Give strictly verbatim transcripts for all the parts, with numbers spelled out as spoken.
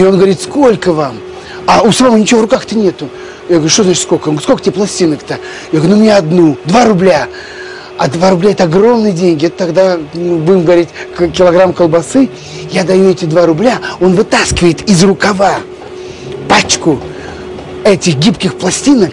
И он говорит, сколько вам? А у самого ничего в руках-то нету. Я говорю, что значит сколько? Он говорит, сколько тебе пластинок-то? Я говорю, ну мне одну, два рубля. А два рубля – это огромные деньги. Это тогда, будем говорить, килограмм колбасы. Я даю эти два рубля, он вытаскивает из рукава пачку этих гибких пластинок,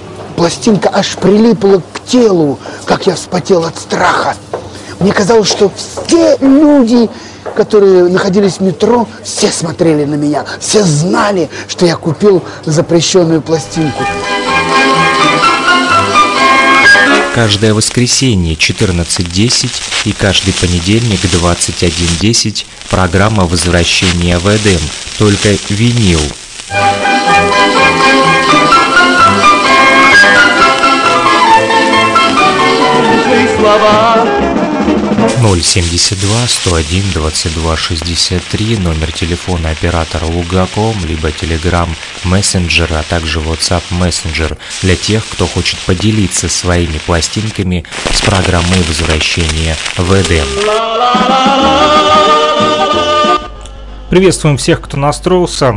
Пластинка аж прилипла к телу, как я вспотел от страха. Мне казалось, что все люди, которые находились в метро, все смотрели на меня, все знали, что я купил запрещенную пластинку. Каждое воскресенье четырнадцать десять и каждый понедельник двадцать один десять программа возвращения в Эдем, только винил. ноль семьдесят два сто один двадцать два шестьдесят три, номер телефона оператора Луга точка ком, либо Telegram Messenger, а также WhatsApp Messenger для тех, кто хочет поделиться своими пластинками с программой возвращения в Эдем. Приветствуем всех, кто настроился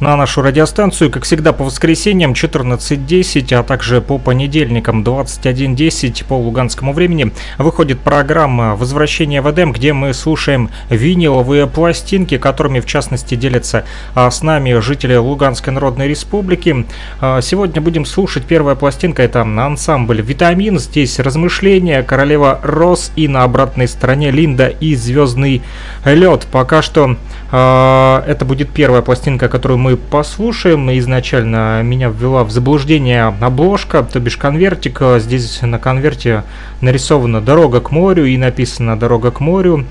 на нашу радиостанцию, как всегда, по воскресеньям четырнадцать десять, а также по понедельникам двадцать один десять по луганскому времени выходит программа «Возвращение в Эдем», где мы слушаем виниловые пластинки, которыми, в частности, делятся с нами жители Луганской Народной Республики. Сегодня будем слушать первая пластинка, это ансамбль «Витамин». Здесь «Размышления», «Королева Рос» и «На обратной стороне Линда» и «Звездный лед». Пока что это будет первая пластинка, которую мы послушаем. Изначально меня ввела в заблуждение обложка, то бишь конвертик. Здесь на конверте нарисована дорога к морю и написано «Дорога к морю».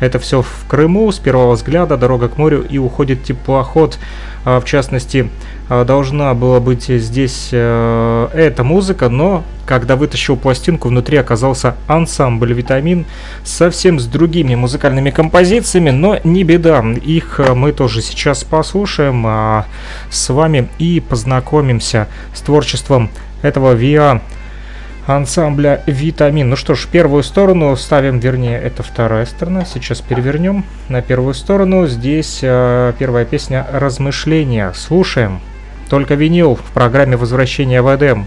Это все в Крыму. С первого взгляда «Дорога к морю» и уходит теплоход. В частности, должна была быть здесь эта музыка, но когда вытащил пластинку, внутри оказался ансамбль «Витамин» совсем с другими музыкальными композициями, но не беда, их мы тоже сейчас послушаем а с вами и познакомимся с творчеством этого ВИА ансамбля «Витамин». Ну что ж, первую сторону ставим, вернее, это вторая сторона, сейчас перевернем на первую сторону. Здесь э, первая песня «Размышления». Слушаем. Только винил в программе «Возвращение в Эдем».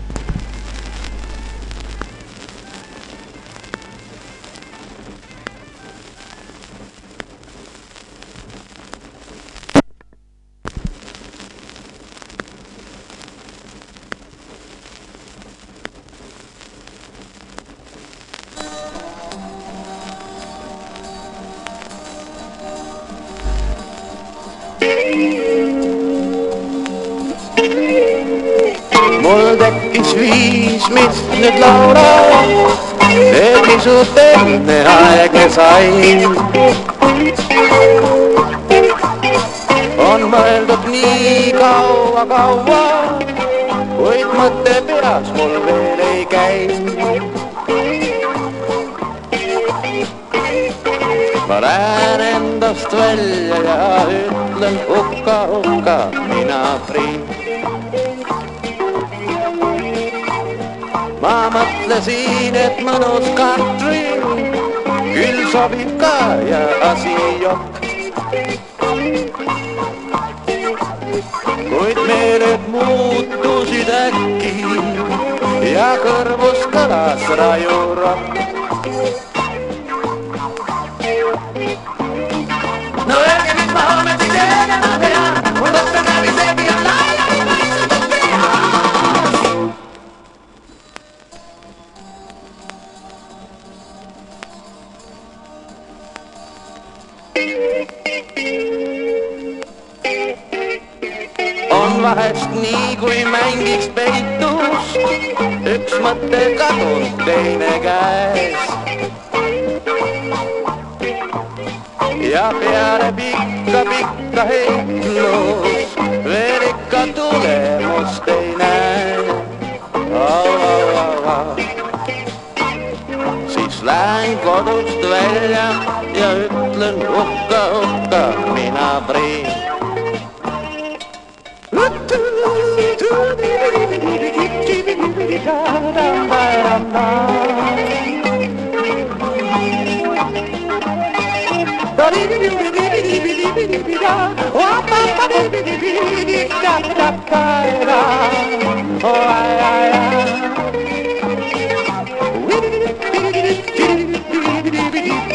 Я пьяра бика бика хейло, велика туле мостейне. Ау-ау-ау-ау. Siis läin kodust välja ja ütlen hukka hukka minä priin.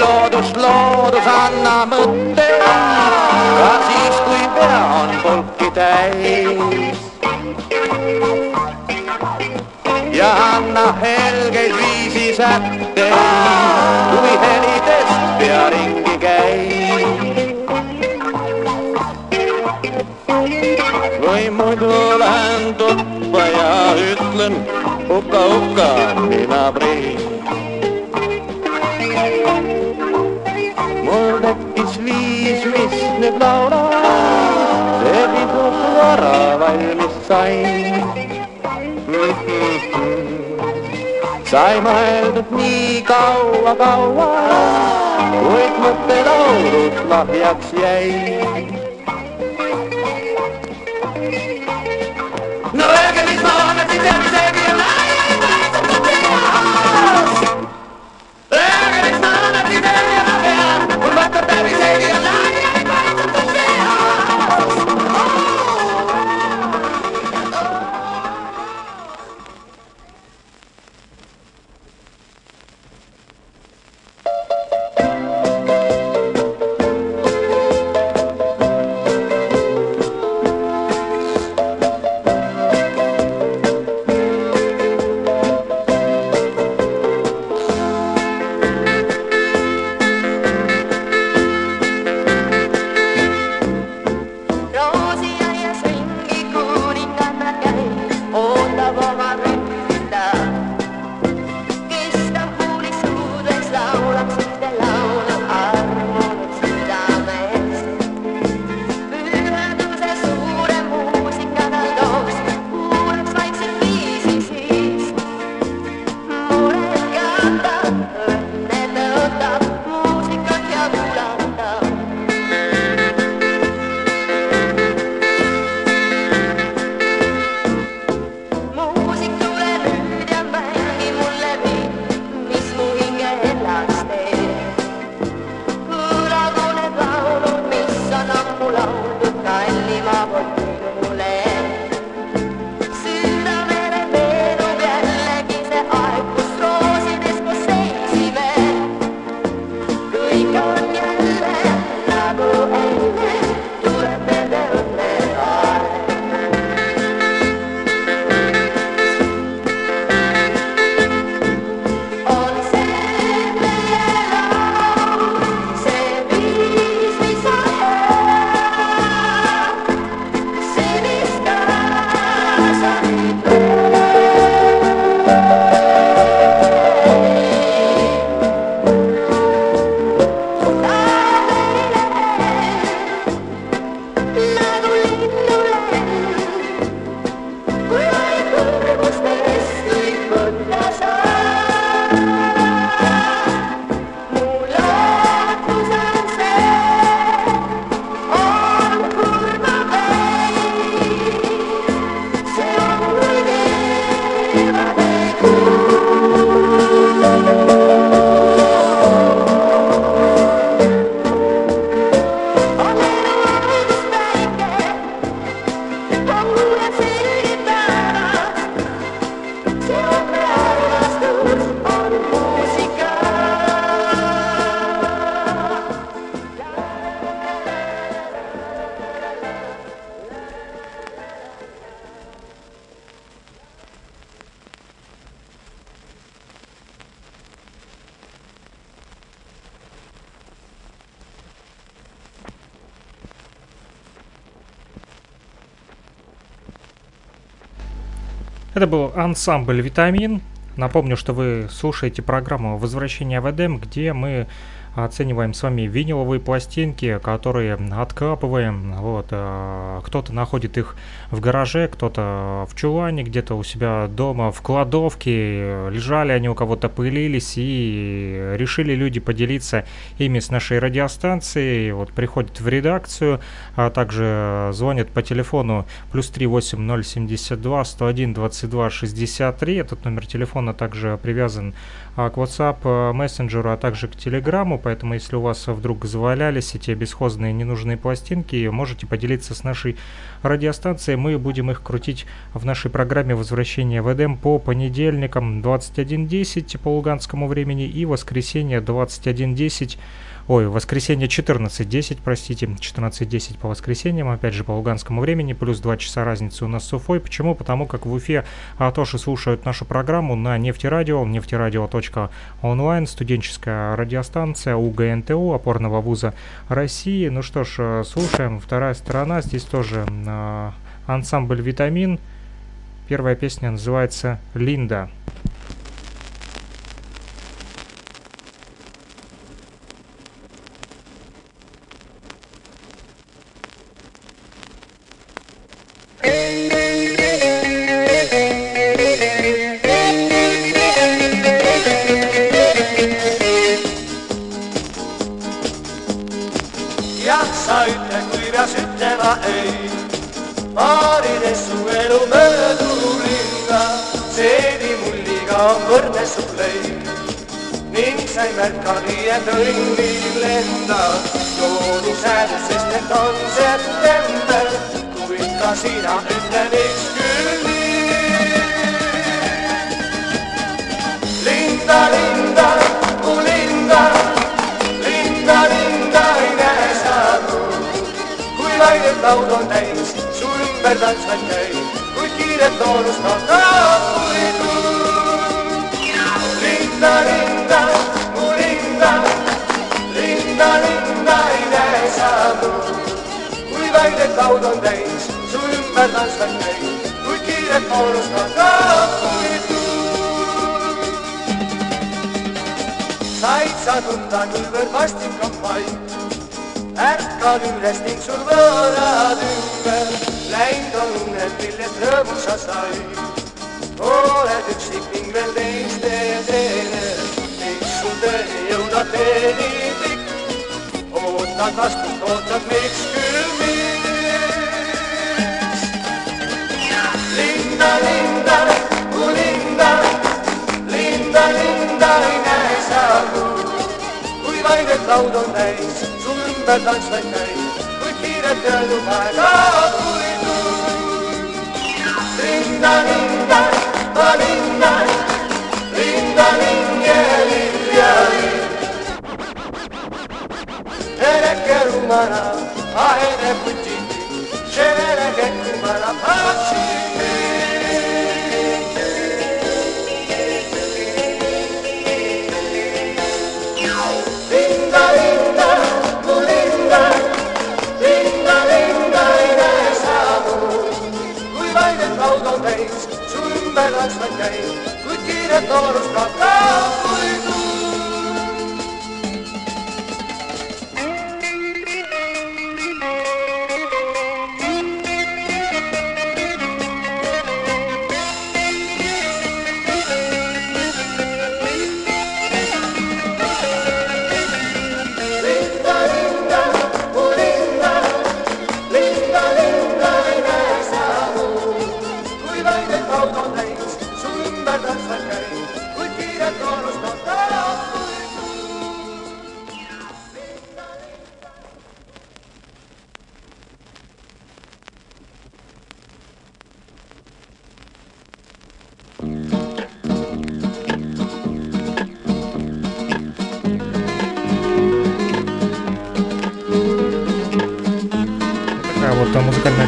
Loodus, loodus, anna mõtteid, ka siis, kui pea on polki täis. Ja anna helgeid viisi sätteid, kui helidest pea ringi käib. Või muidu lähen tuppa ja ütlen, hukka, hukka, mina priin. Viis, mis nüüd laulan, see pidus vara valmis sain. Sai mõeldud nii kaua, kaua, kuid mõtte laulud lahjaks jäi. No rääge, mis ma olen, et ei tea, mis ei pidus lahjaks. Rääge, mis ma olen, et ei tea, mis ei pidus lahjaks. Mul mõttab läbi see. Это был ансамбль «Витамин». Напомню, что вы слушаете программу «Возвращение в Эдем», где мы оцениваем с вами виниловые пластинки, которые откапываем. Вот, кто-то находит их в гараже, кто-то в чулане, где-то у себя дома, в кладовке. Лежали они у кого-то, пылились, и решили люди поделиться ими с нашей радиостанцией. Вот, приходят в редакцию, а также звонят по телефону плюс три восемь ноль семь два сто один двадцать два шестьдесят три. Этот номер телефона также привязан к WhatsApp, мессенджеру, а также к Телеграму. Поэтому, если у вас вдруг завалялись эти бесхозные ненужные пластинки, можете поделиться с нашей радиостанцией. Мы будем их крутить в нашей программе «Возвращение в Эдем» по понедельникам двадцать один десять по луганскому времени и воскресенье двадцать один десять. Ой, воскресенье четырнадцать десять, простите, четырнадцать десять по воскресеньям, опять же по луганскому времени, плюс два часа разницы у нас с Уфой. Почему? Потому как в Уфе Атоши слушают нашу программу на нефтерадио, нефтерадио точка онлайн, студенческая радиостанция УГНТУ, опорного вуза России. Ну что ж, слушаем. Вторая сторона, здесь тоже э, ансамбль «Витамин». Первая песня называется «Линда».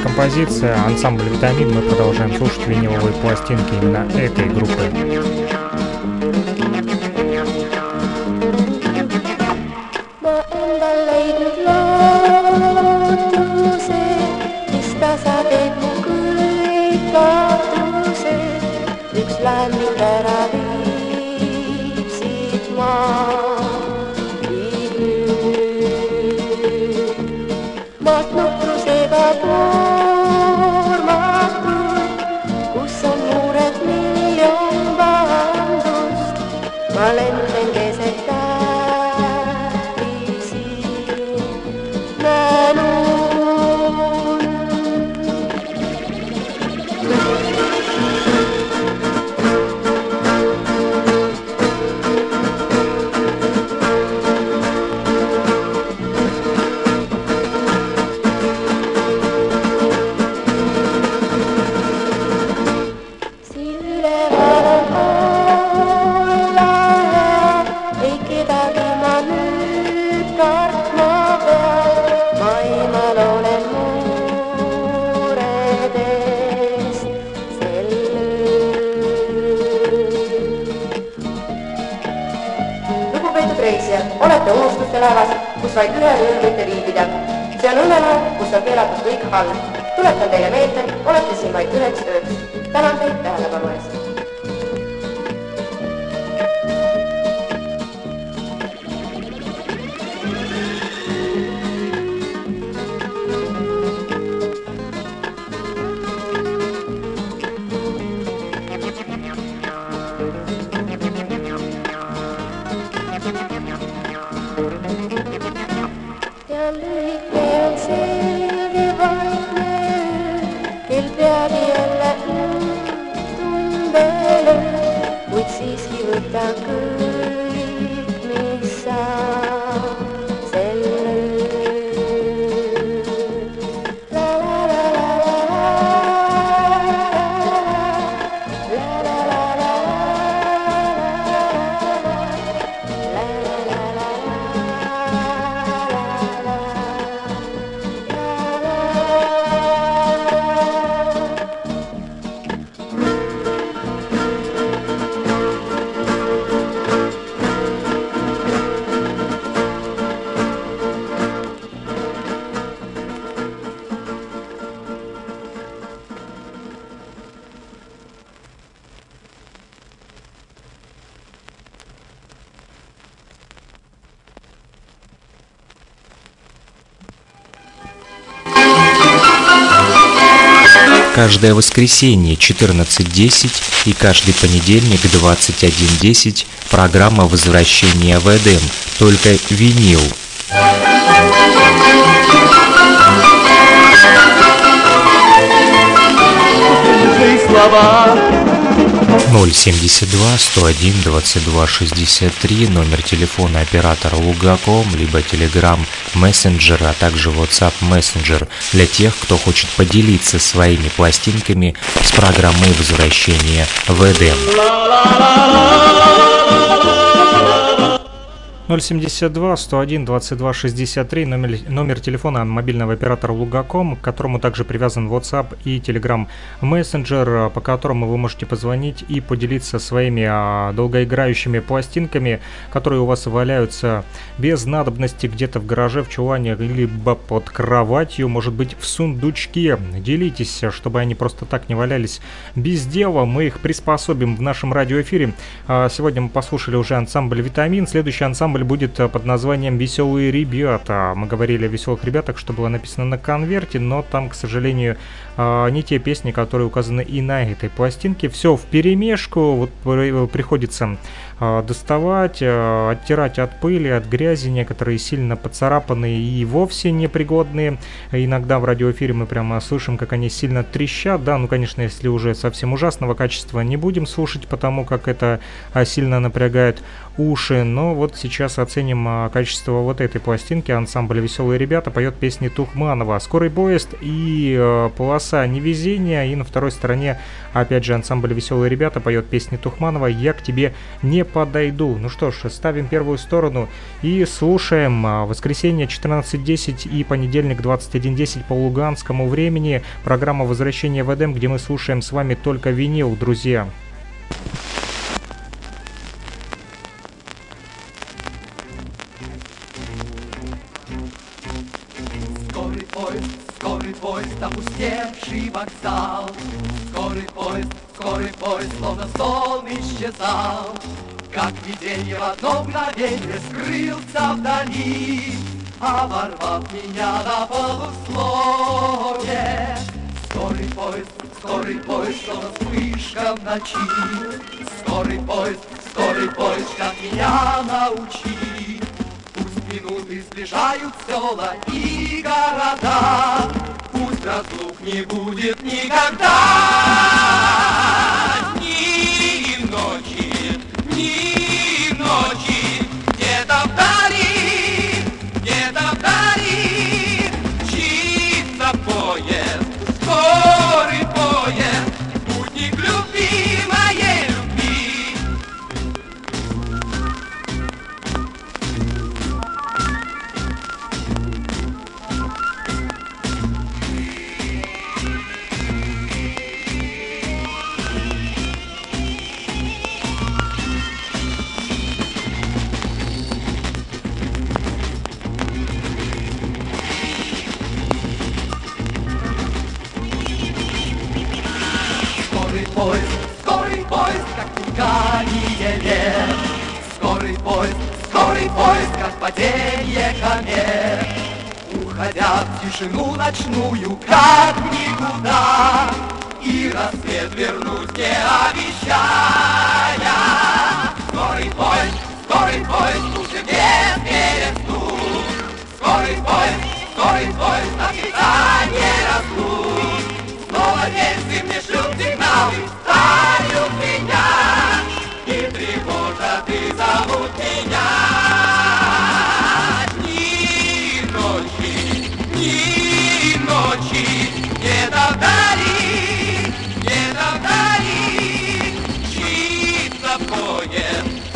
Композиция, ансамбль «Витамин». Мы продолжаем слушать виниловые пластинки именно этой группы. Каждое воскресенье четырнадцать десять и каждый понедельник двадцать один десять программа «Возвращение в Эдем». Только винил. ноль семьдесят два сто один двадцать два шестьдесят три, номер телефона оператора Луга точка ком, либо Telegram Messenger, а также WhatsApp Messenger для тех, кто хочет поделиться своими пластинками с программой «Возвращение в Эдем». ноль семьдесят два сто один двадцать два шестьдесят три, номер, номер телефона мобильного оператора Луга точка ком, к которому также привязан WhatsApp и Telegram Messenger, по которому вы можете позвонить и поделиться своими а, долгоиграющими пластинками, которые у вас валяются без надобности где-то в гараже, в чулане, либо под кроватью, может быть, в сундучке. Делитесь, чтобы они просто так не валялись без дела. Мы их приспособим в нашем радиоэфире. А, сегодня мы послушали уже ансамбль «Витамин». Следующий ансамбль будет под названием «Веселые ребята». Мы говорили о веселых ребятах, что было написано на конверте, но там, к сожалению, не те песни, которые указаны и на этой пластинке. Все вперемешку, вот приходится доставать, оттирать от пыли, от грязи, некоторые сильно поцарапанные и вовсе непригодные. Иногда в радиоэфире мы прямо слышим, как они сильно трещат. Да, ну, конечно, если уже совсем ужасного качества не будем слушать, потому как это сильно напрягает уши. Но вот сейчас оценим качество вот этой пластинки. Ансамбль «Веселые ребята» поет песни Тухманова «Скорый поезд» и «Полоса невезения». И на второй стороне опять же ансамбль «Веселые ребята» поет песни Тухманова «Я к тебе не подойду». Ну что ж, ставим первую сторону и слушаем. Воскресенье четырнадцать десять и понедельник двадцать один десять по луганскому времени. Программа «Возвращение в Эдем», где мы слушаем с вами только винил, друзья. Скорый поезд, скорый поезд, опустевший вокзал. исчезал. Скорый поезд, скорый поезд, словно сон исчезал. Как виденье в одно мгновенье скрылся вдали, оборвав меня на полуслове. Скорый поезд, скорый поезд, словно вспышка в ночи. Скорый поезд, скорый поезд, как меня научи. Пусть минуты сближают села и города, пусть разлук не будет никогда. Дни и ночи, дни и ночи, где-то вдали, где-то вдали мчится поезд, скорый поезд, путник любви моей лет. Скорый поезд, скорый поезд, как падение комет, уходя в тишину ночную, как никуда, и рассвет вернуть не обещая. Скорый поезд, скорый поезд, уже нет перестук. Скорый поезд, скорый поезд, навсегда не разлук. Снова весь ты мне шлют сигнал, и встанет меня. Тревожно ты зовут меня. Дни и ночи, дни и ночи, где-то вдали, где-то вдали мчится поезд,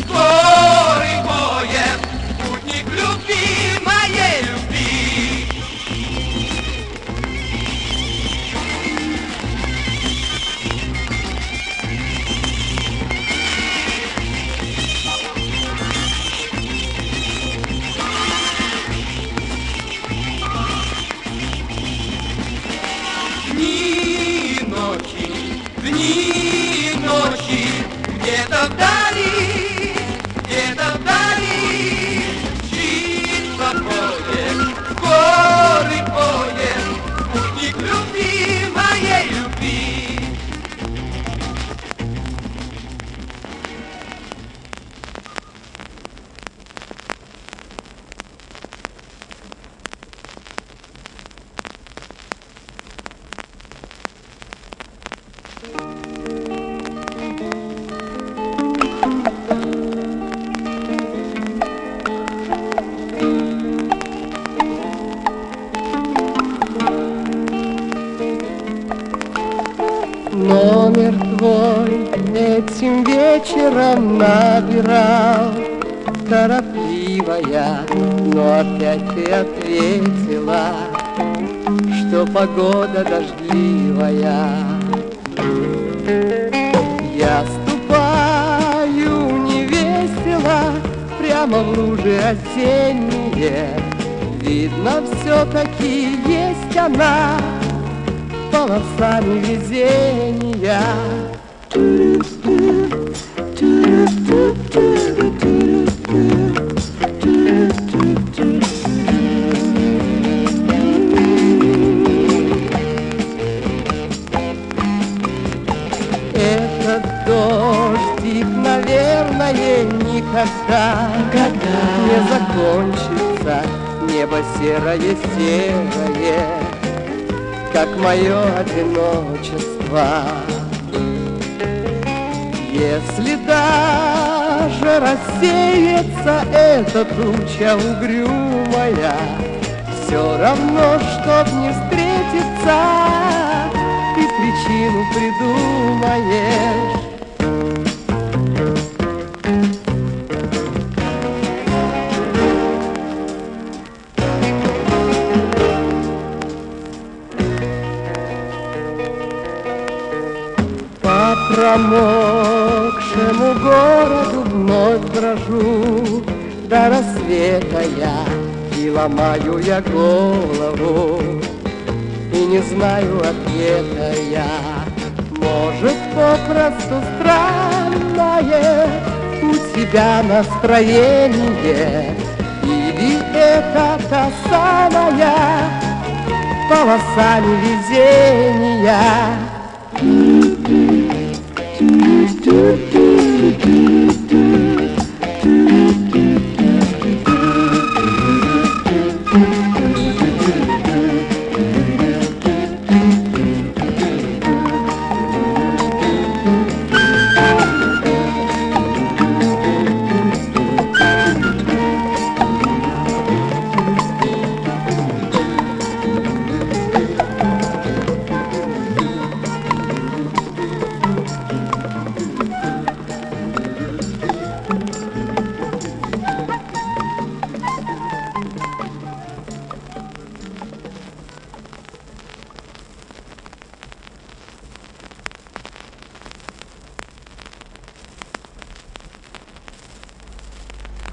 скорый поезд, путник любви моей любви. Дни и ночи, где-то вдали, где-то вдали мчится поезд, скорый поезд, путник любви моей любви. Номер твой этим вечером набирал, торопливая, но опять ты ответила, что погода дождливая. Я ступаю невесело прямо в лужи осенние, видно, все-таки есть она полосами везения. Этот дождик, наверное, никогда, никогда не закончится. Небо серое, серое, как мое одиночество. Если даже рассеется эта туча угрюмая, все равно, чтоб не встретиться, ты причину придумаешь. Промокшему городу вновь брожу, до рассвета я и ломаю я голову. и не знаю ответа я. Может, попросту странное у тебя настроение, или это та самая полоса невезения.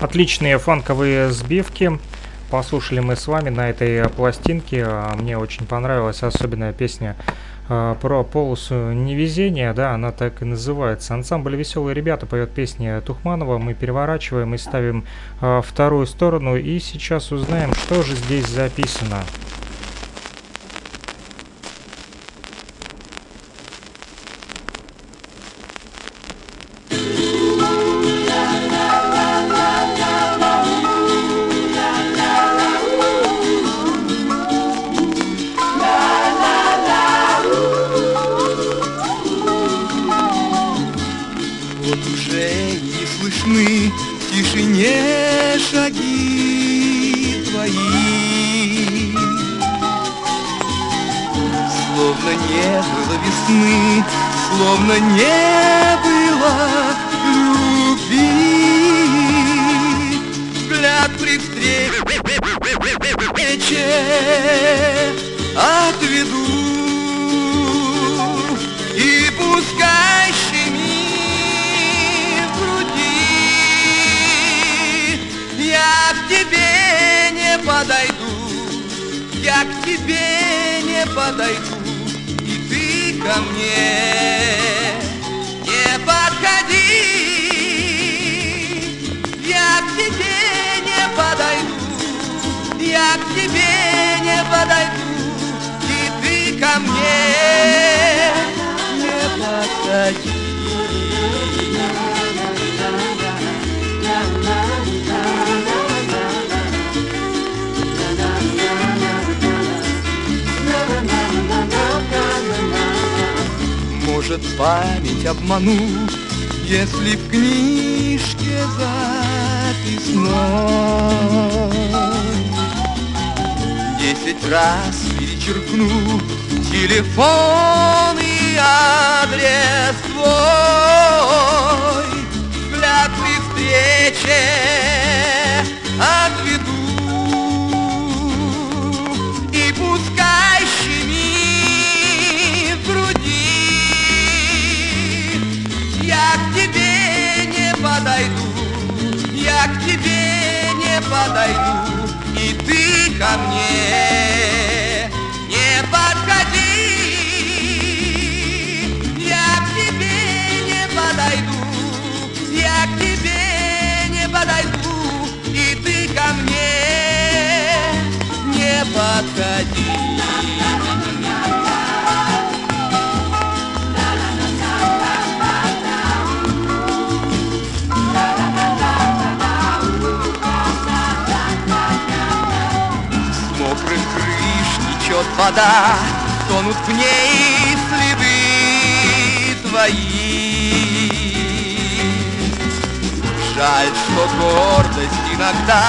Отличные фанковые сбивки послушали мы с вами на этой пластинке. Мне очень понравилась особенно песня э, про полосу невезения, да, она так и называется. Ансамбль «Веселые ребята» поет песни Тухманова. Мы переворачиваем и ставим э, вторую сторону, и сейчас узнаем, что же здесь записано. Память обману, если в книжке записной десять раз перечеркну телефон и адрес твой. Для встречи отведу, и пускай щемит в груди. Я к тебе не подойду, я к тебе не подойду, и ты ко мне не подходи. Я к тебе не подойду, я к тебе не подойду, и ты ко мне не подходи. Вода, тонут в ней следы твои. Жаль, что гордость иногда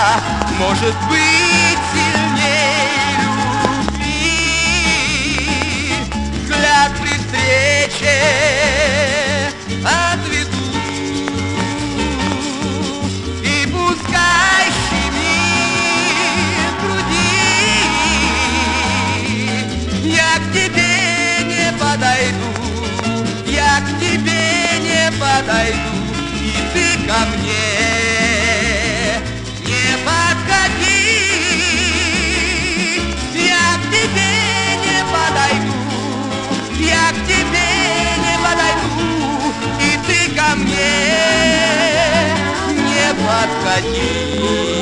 может быть сильнее любви. Взгляд при встрече отведу, и пускай я к тебе не подойду, и ты ко мне не подходи. Я к тебе не подойду. не подойду, и ты ко мне не подходи.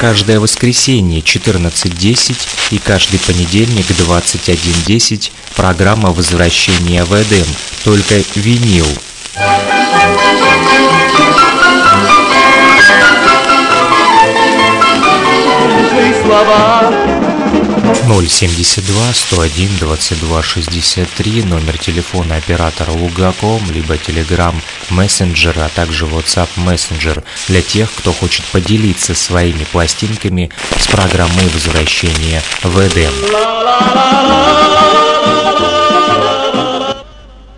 Каждое воскресенье четырнадцать десять и каждый понедельник двадцать один десять программа «Возвращение в Эдем». Только винил. ноль семьдесят два сто один двадцать два шестьдесят три, номер телефона оператора Луга точка ком, либо Telegram Messenger, а также WhatsApp Messenger для тех, кто хочет поделиться своими пластинками с программой «Возвращение в Эдем».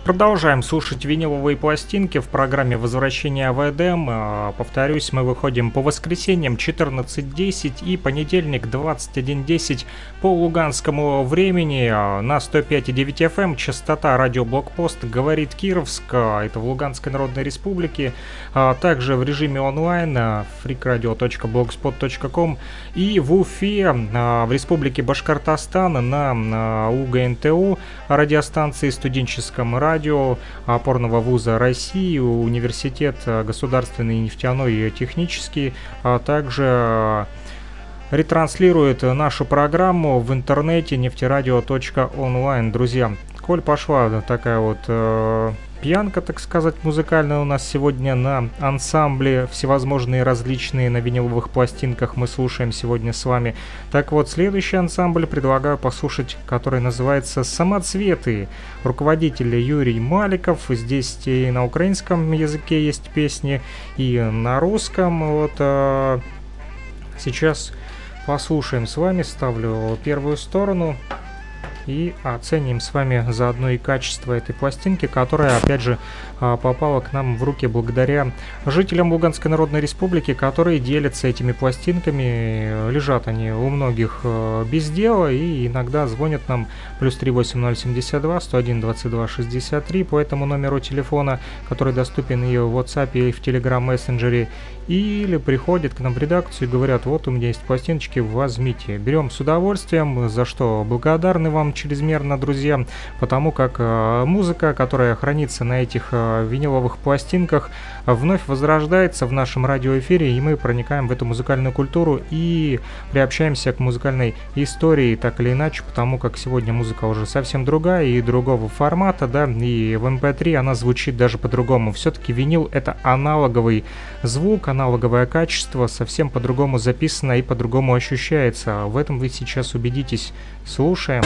Продолжаем слушать виниловые пластинки в программе «Возвращение в Эдем». Повторюсь, мы выходим по воскресеньям четырнадцать десять и понедельник двадцать один десять по луганскому времени на сто пять и девять эф эм. Частота радиоблогпост «Говорит Кировск». Это в Луганской Народной Республике. Также в режиме онлайн фрик радио точка блогспот точка ком. И в Уфе, в Республике Башкортостан, на УГНТУ, радиостанции студенческом радио, радио опорного вуза России, университет государственный нефтяной и технический, а также ретранслирует нашу программу в интернете нефтерадио точка онлайн. Друзья, коль пошла такая вот э, пьянка, так сказать, музыкальная у нас сегодня на ансамбле, всевозможные различные на виниловых пластинках мы слушаем сегодня с вами. Так вот, следующий ансамбль предлагаю послушать, который называется «Самоцветы». Руководитель Юрий Маликов. Здесь и на украинском языке есть песни, и на русском. Вот э, сейчас послушаем с вами, ставлю первую сторону. И оценим с вами заодно и качество этой пластинки, которая, опять же, попала к нам в руки благодаря жителям Луганской Народной Республики, которые делятся этими пластинками. Лежат они у многих без дела и иногда звонят нам плюс три восемь ноль семь два сто один двадцать два шестьдесят три по этому номеру телефона, который доступен и в WhatsApp, и в Telegram мессенджере. Или приходят к нам в редакцию и говорят: вот у меня есть пластиночки, возьмите. Берем с удовольствием, за что благодарны вам чрезмерно, друзья, потому как музыка, которая хранится на этих виниловых пластинках, вновь возрождается в нашем радиоэфире, и мы проникаем в эту музыкальную культуру и приобщаемся к музыкальной истории так или иначе, потому как сегодня музыка уже совсем другая и другого формата, да, и в эм пэ три она звучит даже по-другому. Все-таки винил — это аналоговый звук, аналоговое качество, совсем по-другому записано и по-другому ощущается. В этом вы сейчас убедитесь. Слушаем.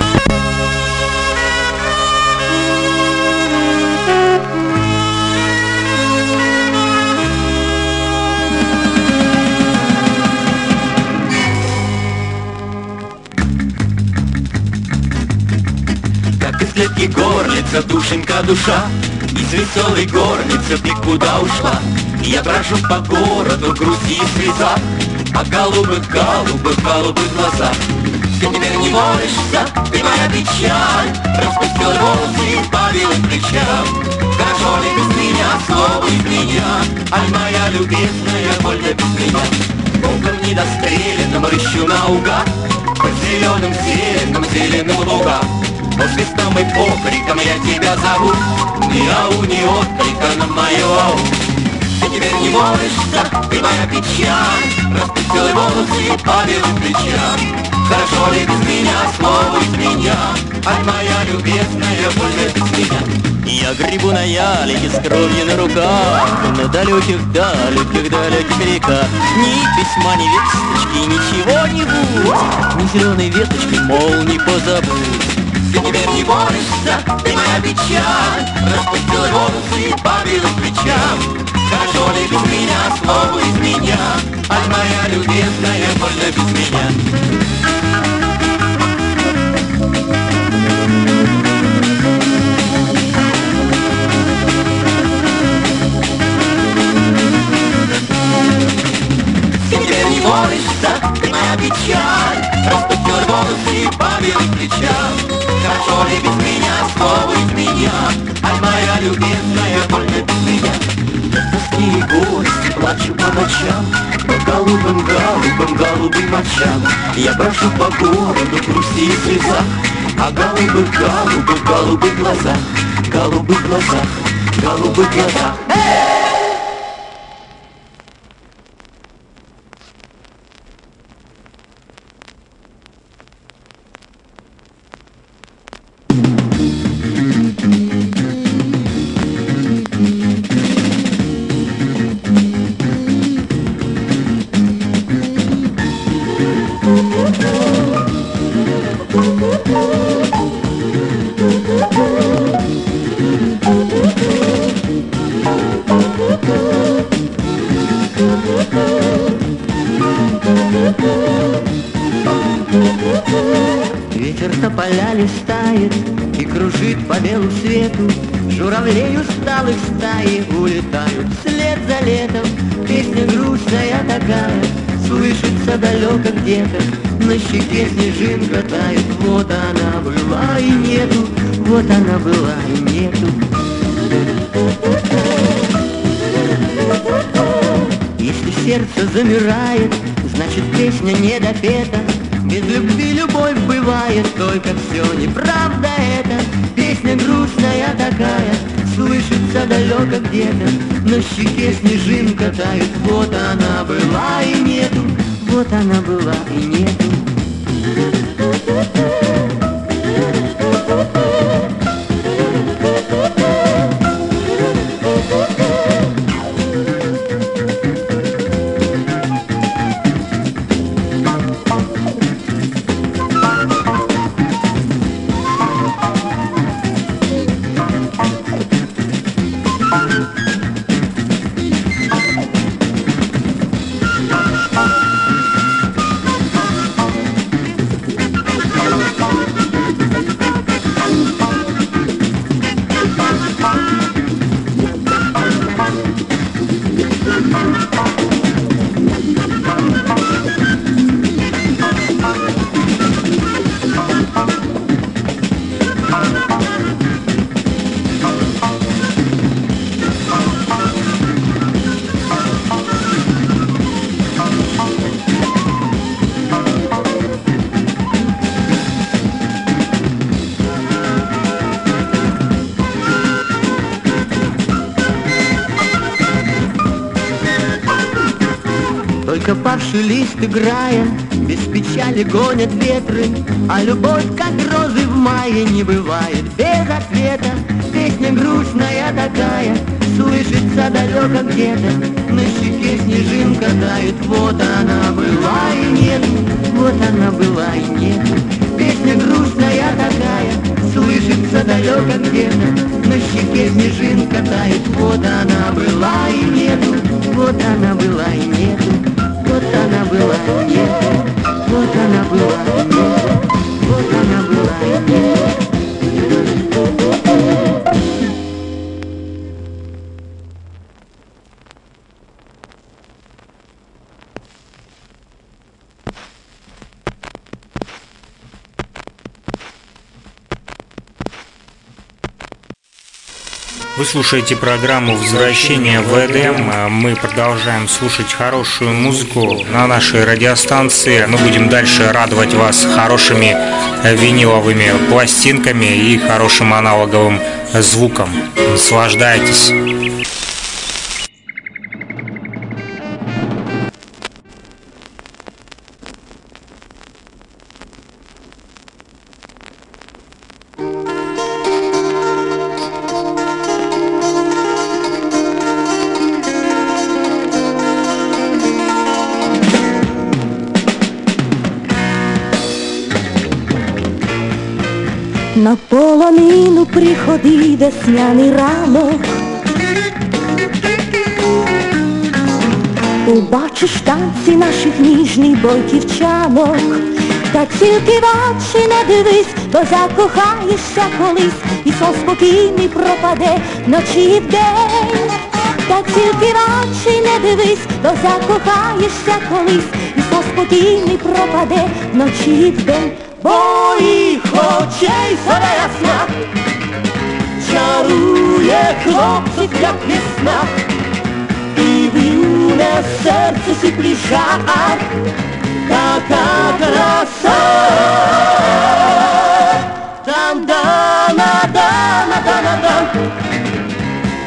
Как из клетки горлица, душенька, душа, из веселой горницы ты куда ушла? Я прошу по городу грусти и слеза, а голубых, голубых, голубых глаза. Ты теперь не молишься, ты моя печаль, распустила волосы по белым плечам. Хорошо ли без меня, слово из меня, аль моя любезная, больно без меня. Богом недостреленным рыщу наугад по зеленым, зеленым, зеленым лугам. По свистам и покрикам я тебя зову, ни ау, ни отклика на мою ау. Ты теперь не молишься, ты моя печаль, распустила волосы по белым плечам. Хорошо ли без меня, слово из меня, аль моя любезная, больно без меня. Я грибу на ялике с кровью на руках, на далеких-далеких-далеких реках. Ни письма, ни весточки, ничего-нибудь, ни зеленой веточки, мол, не позабудь. Ты теперь не борешься, ты моя печаль, распустила волосы по белым плечам. Хорошо ли без меня, слово из меня, аль моя любезная, больно без меня. меня, ай, моя любимая, больно без меня. Тоски и гость, плачу по ночам, по голубым, голубым, голубым очам. Я брошу по городу в грусти и слезах, а голубых, голубых, голубых глазах, голубых глазах, голубых глазах. Замирает, значит, песня не допета. Без любви любовь бывает, только все неправда это. Песня грустная такая, слышится далеко где-то. На щеке снежинка тает, вот она была и нету, вот она была и нету. Павший лист, играя, без печали гонят ветры, а любовь, как розы в мае, не бывает без ответа. Песня грустная такая, слышится далеко где-то, на щеке снежинка тает, вот она была и нет, вот она была и нет. Песня грустная такая, слышится далеко где-то, на щеке снежинка тает, вот она была и нет, вот она была и нет. Вот она была, нет, вот она была, нет, вот она была, нет. Вы слушаете программу «Возвращение в Эдем». Мы продолжаем слушать хорошую музыку на нашей радиостанции. Мы будем дальше радовать вас хорошими виниловыми пластинками и хорошим аналоговым звуком. Наслаждайтесь. На полонину приходи весняний ранок, побачиш танці наших ніжних бойківчанок. Та тільки в очі не дивись, бо закохаєшся колись, і сон спокійний пропаде вночі і вдень. Та тільки в очі не дивись, бо закохаєшся колись, і сон спокійний пропаде вночі і вдень. Моїх очей зоря ясна, хлопцы, как весна, и в июне сердце сиплиша, какая краса! Там-да-на-да-на-да-на-да,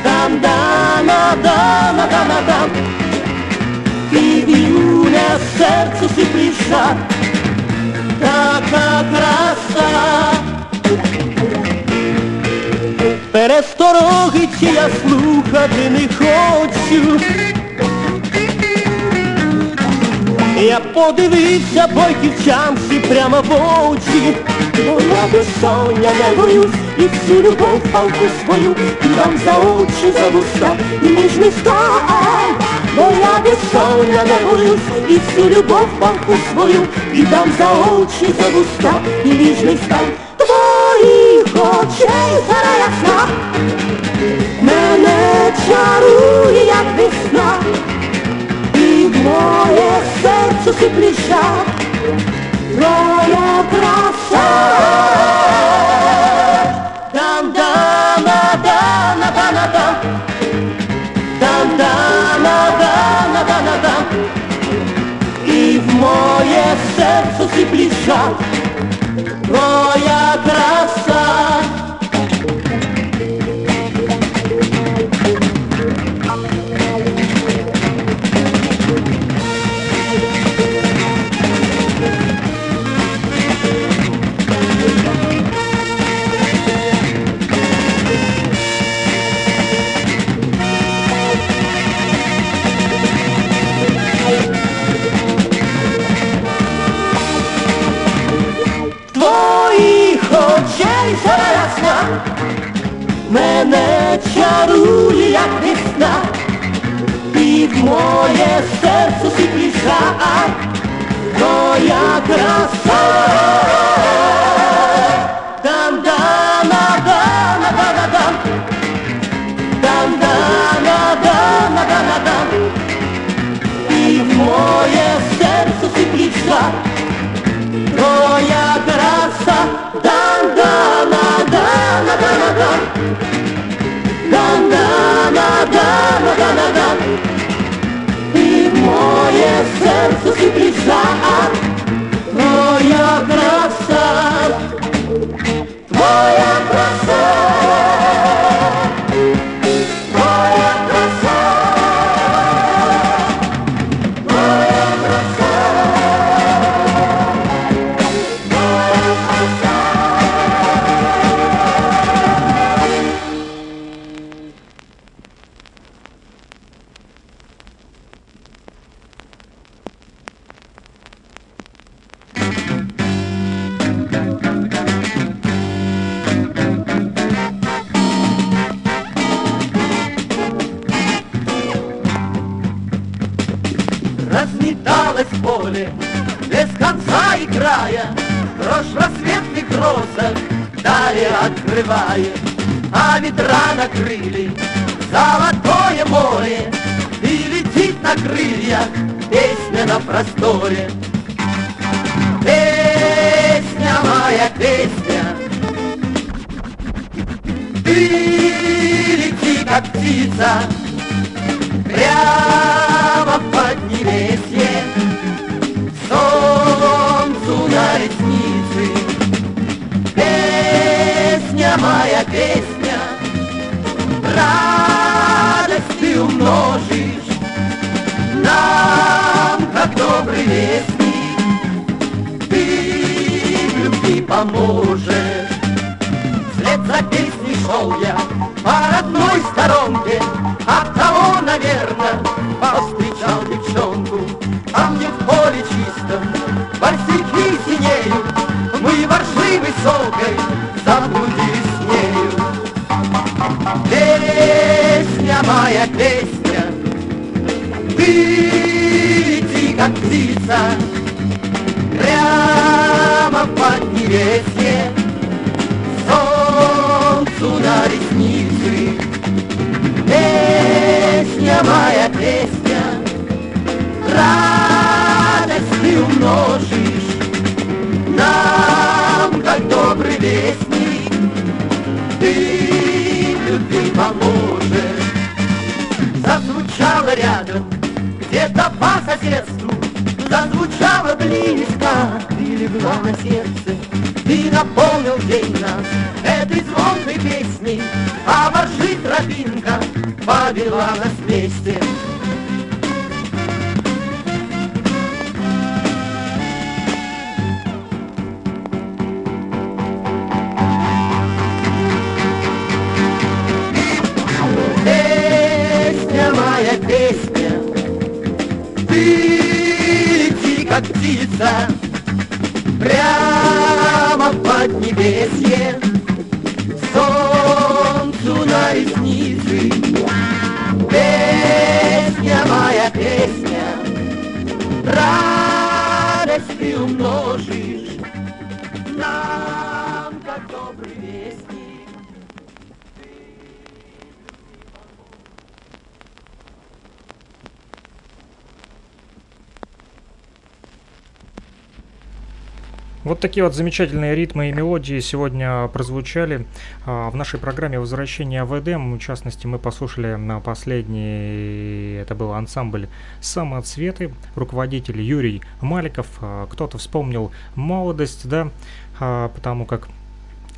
там-да-на-да-на-да-на-да, и в июне сердце сиплиша, какая краса! Пересторогиці я слухати не хочу. Я подивився бойківчам всі прямо в очі. Бо я безсоння не боюсь і всю любов палку свою дам за очі, за вуста і ніжний стан. Бо я безсоння не боюсь і всю любов палку свою дам за очі, за вуста і ніжний стан. Твоїх очей сара як сна, мене чарує, як весна, і в моє серце сипліша твоя краса. Там-да-на-да-на-да-на-да, там-да-на-да-на-да-на-да, і в моє серце сипліша твоя краса. Мене чарує, як весна, і в моє серце сипліша твоя краса. Там-да-на-да-на-да-на-дам, там-да-на-да-на-да-на-дам, і в моє серце сипліша твоя краса. Там-да-на-да-на-да-на-дам, да-да-на-да-на-да-на-да, и в мое сердце сиплиша твоя краса, твоя краса, твоя краса, твоя краса, твоя краса. А ветра накрыли золотое море, и летит на крыльях песня на просторе. Песня моя, песня, ты лети, как птица, прямо в поднебесье, солнцу на ресницы. Моя песня, радость ты умножишь нам, как добрый вестник, ты в любви поможешь. Вслед за песней шел я по родной сторонке, оттого, наверное, повстречал девчонку. А мне в поле чистом барсики синеют, мы ворши высокой заблудились с нею. Песня моя, песня, ты лети, как птица, прямо под небесье, солнцу на ресницы. Песня моя, песня, радость ты умножишь нам, как добрый вестник, ты любви помог. прозвучало рядом, где-то по соседству, зазвучало близко, ты легла на сердце, ты наполнил день нас этой звонкой песней, а ваши тропинка повела нас вместе. Песня, ты лети, как птица, прямо в поднебесье, солнцу на ресницы. Песня, моя песня, радость ты умножишь нам, как добрый вестник. Вот такие вот замечательные ритмы и мелодии сегодня прозвучали в нашей программе «Возвращение в Эдем». В частности, мы послушали последний, это был ансамбль «Самоцветы», руководитель Юрий Маликов. Кто-то вспомнил молодость, да, потому как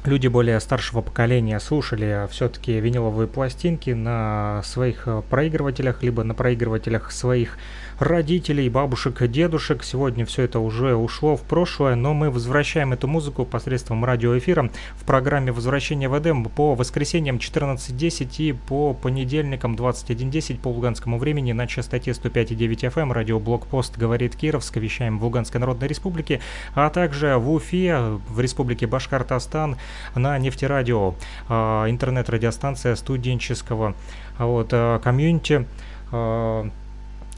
люди более старшего поколения слушали все-таки виниловые пластинки на своих проигрывателях, либо на проигрывателях своих родителей, бабушек, дедушек. Сегодня все это уже ушло в прошлое, но мы возвращаем эту музыку посредством радиоэфира в программе «Возвращение в Эдем» по воскресеньям четырнадцать десять и по понедельникам двадцать один десять по луганскому времени на частоте сто пять и девять эф эм. Радио «Блогпост» говорит Кировск, вещаем в Луганской Народной Республике, а также в Уфе, в Республике Башкортостан, на нефтерадио, интернет-радиостанция студенческого вот, комьюнити.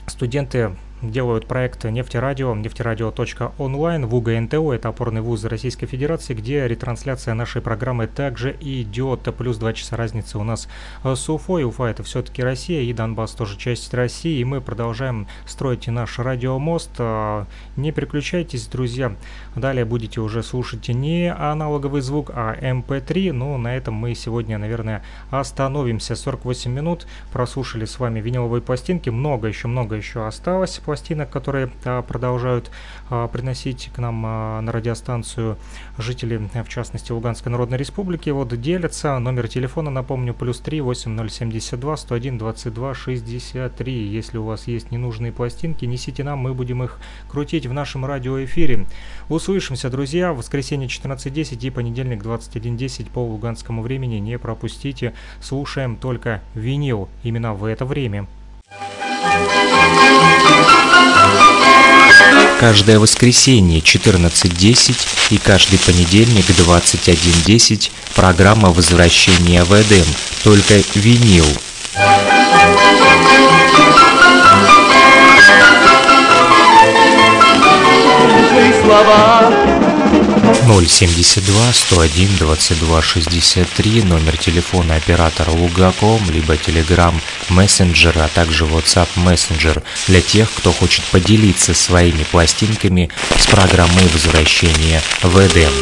Студенты делают проект «Нефтерадио», нефтерадио точка онлайн в УГНТУ, это опорный вуз Российской Федерации, где ретрансляция нашей программы также идет. Плюс два часа разницы у нас с Уфой. Уфа — это все-таки Россия, и Донбасс тоже часть России. И мы продолжаем строить наш радиомост. Не переключайтесь, друзья. Далее будете уже слушать не аналоговый звук, а эм пэ три. Но на этом мы сегодня, наверное, остановимся. сорок восемь минут прослушали с вами виниловые пластинки. Много еще, много еще осталось пластинок, которые а, продолжают а, приносить к нам а, на радиостанцию жители, в частности, Луганской Народной Республики. Вот делятся. Номер телефона, напомню, плюс три восемь ноль семь два сто один двадцать два шестьдесят три. Если у вас есть ненужные пластинки, несите нам, мы будем их крутить в нашем радиоэфире. Услышимся, друзья, в воскресенье четырнадцать десять и понедельник двадцать один десять по луганскому времени. Не пропустите. Слушаем только винил именно в это время. Каждое воскресенье четырнадцать десять и каждый понедельник двадцать один десять программа «Возвращение в Эдем». Только винил. ноль семь два сто один двадцать два шестьдесят три, номер телефона оператора Луга точка ком, либо Telegram Messenger, а также WhatsApp Messenger для тех, кто хочет поделиться своими пластинками с программой «Возвращение в Эдем».